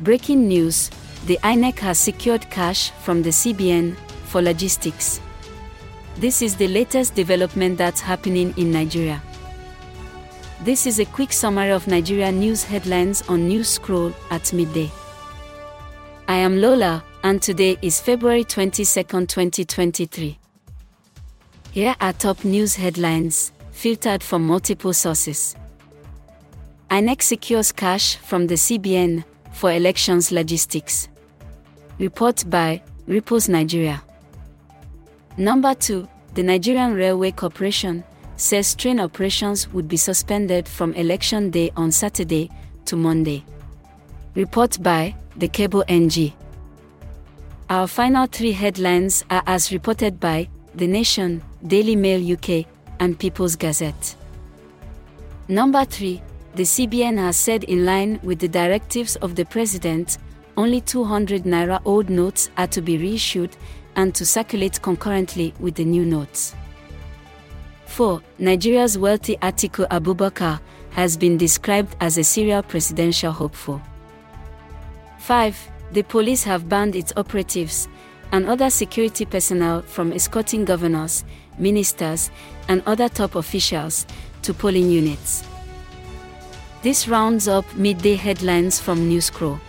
Breaking news, the INEC has secured cash from the CBN for logistics. This is the latest development that's happening in Nigeria. This is a quick summary of Nigeria news headlines on News Scroll at midday. I am Lola, and today is February 22, 2023. Here are top news headlines, filtered from multiple sources. INEC secures cash from the CBN for elections logistics. Report by Ripples Nigeria. Number 2, the Nigerian Railway Corporation says train operations would be suspended from election day on Saturday to Monday. Report by The Cable NG. Our final three headlines are as reported by The Nation, Daily Mail UK, and People's Gazette. Number 3, the CBN has said in line with the directives of the president, only 200 Naira old notes are to be reissued and to circulate concurrently with the new notes. 4. Nigeria's wealthy Atiku Abubakar has been described as a serial presidential hopeful. 5. The police have banned its operatives and other security personnel from escorting governors, ministers, and other top officials to polling units. This rounds up midday headlines from News Scroll.